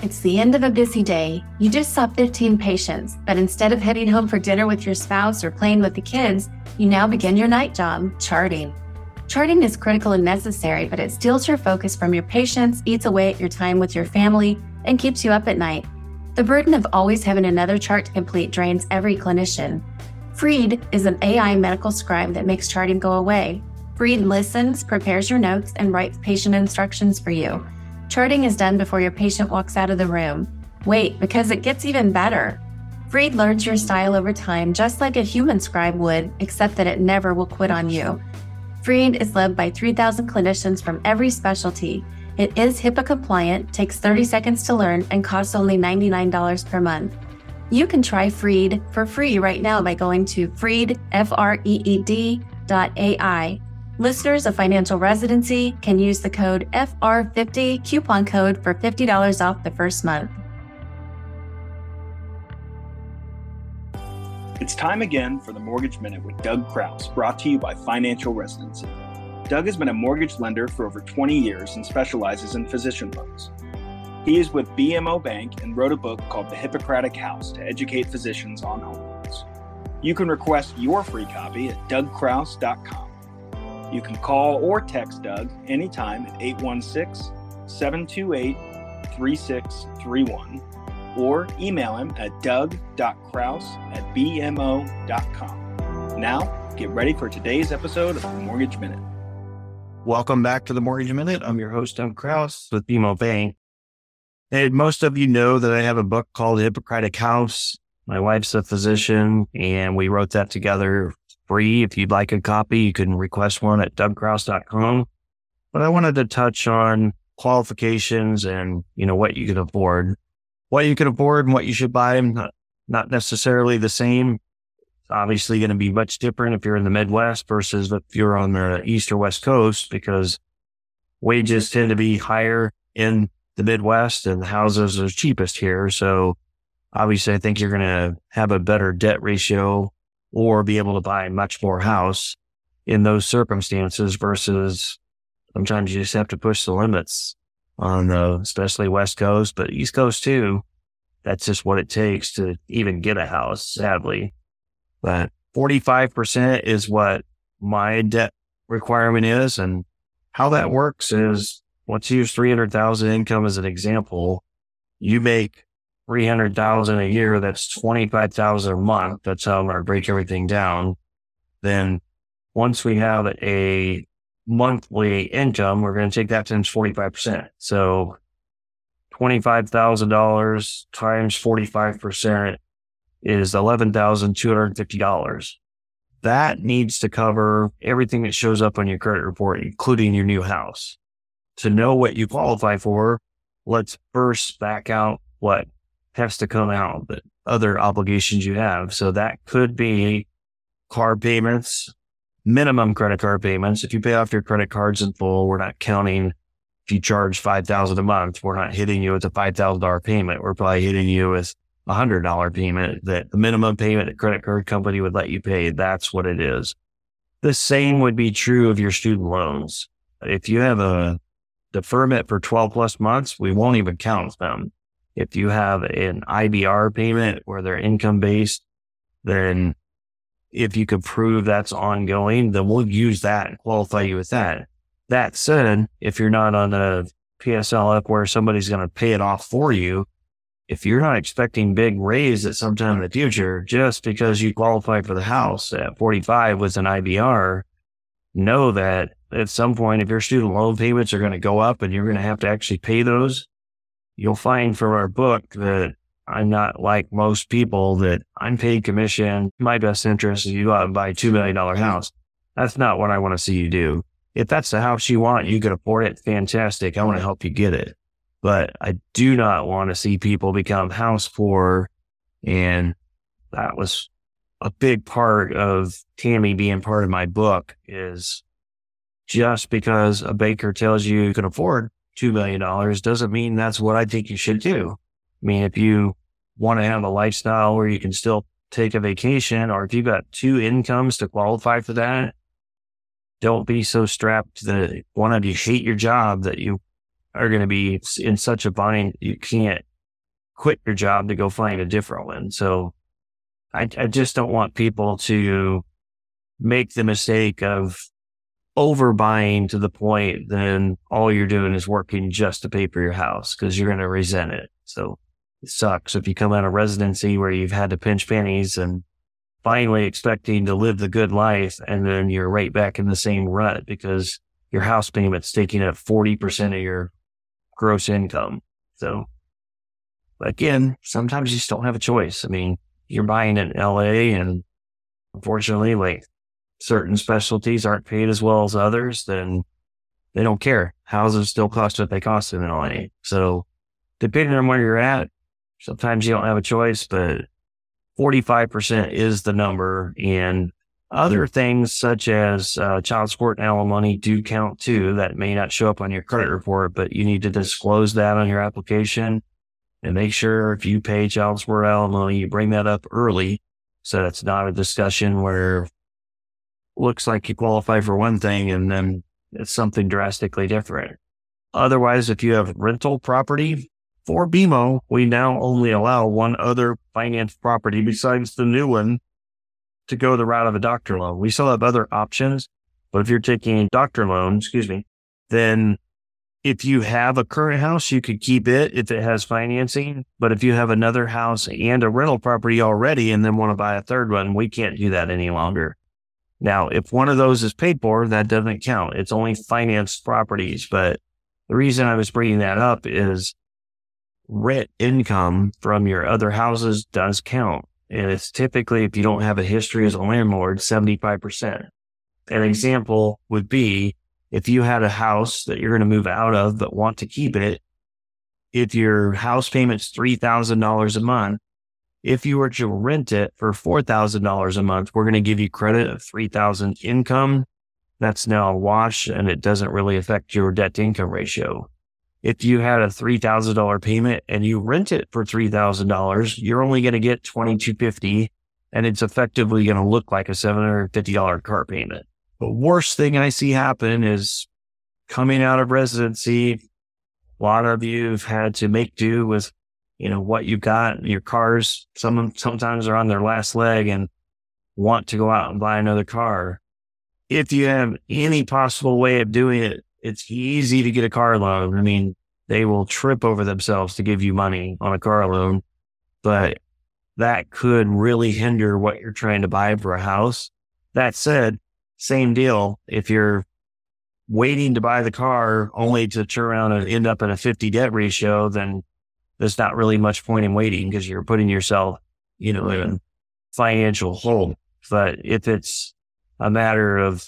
It's the end of a busy day. You just saw 15 patients, but instead of heading home for dinner with your spouse or playing with the kids, you now begin your night job, charting. Charting is critical and necessary, but it steals your focus from your patients, eats away at your time with your family, and keeps you up at night. The burden of always having another chart to complete drains every clinician. Freed is an AI medical scribe that makes charting go away. Freed listens, prepares your notes, and writes patient instructions for you. Charting is done before your patient walks out of the room. Wait, because it gets even better. Freed learns your style over time, just like a human scribe would, except that it never will quit on you. Freed is led by 3,000 clinicians from every specialty. It is HIPAA compliant, takes 30 seconds to learn, and costs only $99 per month. You can try Freed for free right now by going to freed.ai. Listeners of Financial Residency can use the code FR50 coupon code for $50 off the first month. It's time again for the Mortgage Minute with Doug Crouse, brought to you by Financial Residency. Doug has been a mortgage lender for over 20 years and specializes in physician loans. He is with BMO Bank and wrote a book called The Hippocratic House to educate physicians on home loans. You can request your free copy at DougCrouse.com. You can call or text Doug anytime at 816-728-3631 or email him at doug.crouse@bmo.com. Now, get ready for today's episode of The Mortgage Minute. Welcome back to The Mortgage Minute. I'm your host, Doug Crouse with BMO Bank. And most of you know that I have a book called The Hippocratic House. My wife's a physician, and we wrote that together free. If you'd like a copy, you can request one at DougCrouse.com. But I wanted to touch on qualifications and, what you can afford. What you can afford and what you should buy, not necessarily the same. It's obviously going to be much different if you're in the Midwest versus if you're on the East or West Coast, because wages tend to be higher in the Midwest and houses are cheapest here. So obviously, I think you're going to have a better debt ratio or be able to buy much more house in those circumstances versus sometimes you just have to push the limits on especially West Coast, but East Coast too. That's just what it takes to even get a house, sadly. But 45% is what my debt requirement is. And how that works is, let's use $300,000 income as an example. You make $300,000 a year, that's $25,000 a month. That's how I'm going to break everything down. Then once we have a monthly income, we're going to take that times 45%. So $25,000 times 45% is $11,250. That needs to cover everything that shows up on your credit report, including your new house. To know what you qualify for, let's first back out what has to come out, but other obligations you have. So that could be car payments, minimum credit card payments. If you pay off your credit cards in full, we're not counting. If you charge $5,000 a month, we're not hitting you with a $5,000 payment. We're probably hitting you with a $100 payment, that the minimum payment a credit card company would let you pay. That's what it is. The same would be true of your student loans. If you have a deferment for 12 plus months, we won't even count them. If you have an IBR payment where they're income-based, then if you can prove that's ongoing, then we'll use that and qualify you with that. That said, if you're not on a PSLF where somebody's going to pay it off for you, if you're not expecting big raise at some time in the future, just because you qualified for the house at 45 with an IBR, know that at some point, if your student loan payments are going to go up and you're going to have to actually pay those, you'll find from our book that I'm not like most people that I'm paid commission. My best interest is you go out and buy a $2 million house. That's not what I want to see you do. If that's the house you want, you can afford it. Fantastic. I want to help you get it. But I do not want to see people become house poor. And that was a big part of Tammy being part of my book, is just because a banker tells you you can afford $2 million doesn't mean that's what I think you should do. I mean, if you want to have a lifestyle where you can still take a vacation, or if you've got two incomes to qualify for that, don't be so strapped that one of you hate your job that you are going to be in such a bind you can't quit your job to go find a different one. So I just don't want people to make the mistake of overbuying to the point then all you're doing is working just to pay for your house, because you're going to resent it. So it sucks if you come out of residency where you've had to pinch pennies and finally expecting to live the good life, and then you're right back in the same rut because your house payment's taking up 40% of your gross income. So again, sometimes you just don't have a choice. I mean, you're buying in LA, and unfortunately, like, certain specialties aren't paid as well as others, then they don't care. Houses still cost what they cost in LA. So depending on where you're at, sometimes you don't have a choice, but 45% is the number. And other things such as child support and alimony do count too. That may not show up on your credit report, but you need to disclose that on your application and make sure if you pay child support and alimony, you bring that up early. So that's not a discussion where it looks like you qualify for one thing and then it's something drastically different. Otherwise, if you have rental property, for BMO, we now only allow one other financed property besides the new one to go the route of a doctor loan. We still have other options, but if you're taking a doctor loan, then if you have a current house, you could keep it if it has financing. But if you have another house and a rental property already and then want to buy a third one, we can't do that any longer. Now, if one of those is paid for, that doesn't count. It's only financed properties. But the reason I was bringing that up is rent income from your other houses does count. And it's typically, if you don't have a history as a landlord, 75%. An example would be if you had a house that you're going to move out of but want to keep it, if your house payment's $3,000 a month, if you were to rent it for $4,000 a month, we're going to give you credit of $3,000 income. That's now a wash, and it doesn't really affect your debt to income ratio. If you had a $3,000 payment and you rent it for $3,000, you're only going to get $2,250, and it's effectively going to look like a $750 car payment. The worst thing I see happen is coming out of residency. A lot of you've had to make do with, what you got. Your cars, sometimes are on their last leg and want to go out and buy another car. If you have any possible way of doing it, it's easy to get a car loan. I mean, they will trip over themselves to give you money on a car loan, but that could really hinder what you're trying to buy for a house. That said, same deal. If you're waiting to buy the car only to turn around and end up in a 50 debt ratio, then there's not really much point in waiting because you're putting yourself, in a financial hole. But if it's a matter of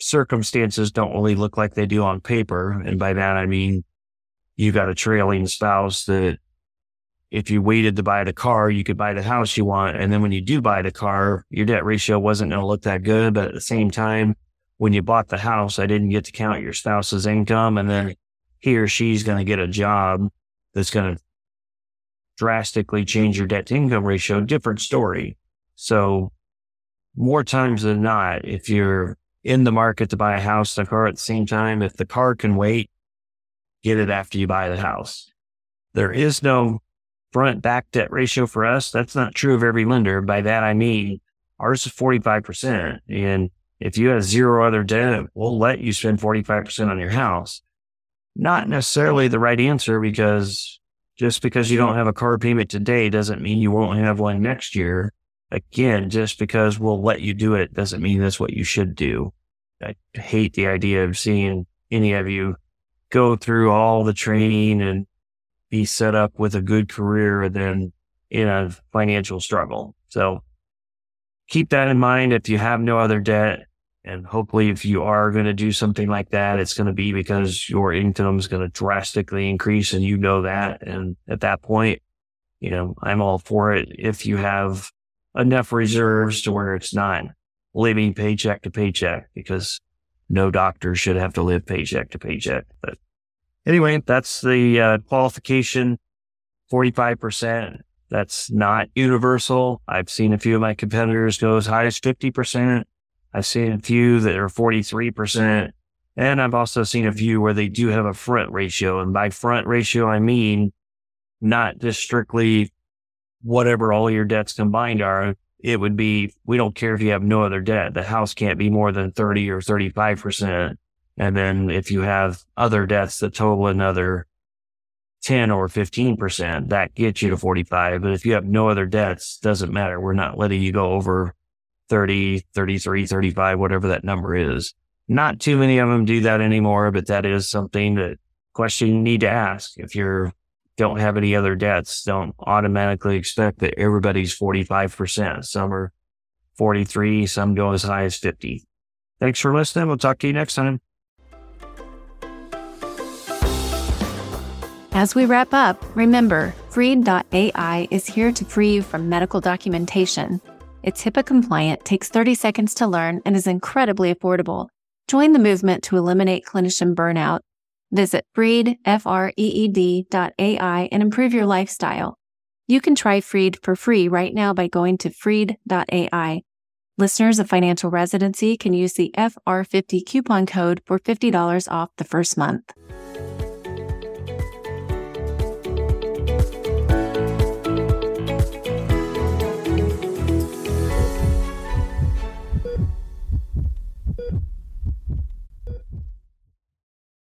circumstances don't really look like they do on paper. And by that, I mean, you got a trailing spouse that if you waited to buy the car, you could buy the house you want. And then when you do buy the car, your debt ratio wasn't going to look that good. But at the same time, when you bought the house, I didn't get to count your spouse's income. And then he or she's going to get a job that's going to drastically change your debt to income ratio. Different story. So more times than not, if you're in the market to buy a house and a car at the same time, if the car can wait, get it after you buy the house. There is no front back debt ratio for us. That's not true of every lender. By that, I mean, ours is 45%. And if you have zero other debt, we'll let you spend 45% on your house. Not necessarily the right answer, because just because you don't have a car payment today doesn't mean you won't have one next year. Again, just because we'll let you do it doesn't mean that's what you should do. I hate the idea of seeing any of you go through all the training and be set up with a good career and then in a financial struggle. So keep that in mind if you have no other debt. And hopefully if you are going to do something like that, it's going to be because your income is going to drastically increase and you know that. And at that point, I'm all for it. If you have enough reserves to where it's not living paycheck to paycheck, because no doctor should have to live paycheck to paycheck. But anyway, that's the qualification, 45%. That's not universal. I've seen a few of my competitors go as high as 50%. I've seen a few that are 43%. And I've also seen a few where they do have a front ratio. And by front ratio, I mean not just strictly whatever all your debts combined are. It would be, we don't care if you have no other debt. The house can't be more than 30 or 35%. And then if you have other debts that total another 10 or 15%, that gets you to 45. But if you have no other debts, doesn't matter. We're not letting you go over 30, 33, 35, whatever that number is. Not too many of them do that anymore, but that is something that question you need to ask. If you don't have any other debts, don't automatically expect that everybody's 45%. Some are 43, some go as high as 50. Thanks for listening. We'll talk to you next time. As we wrap up, remember, Freed.ai is here to free you from medical documentation. It's HIPAA compliant, takes 30 seconds to learn, and is incredibly affordable. Join the movement to eliminate clinician burnout. Visit Freed, Freed.ai, and improve your lifestyle. You can try Freed for free right now by going to Freed.ai. Listeners of Financial Residency can use the FR50 coupon code for $50 off the first month.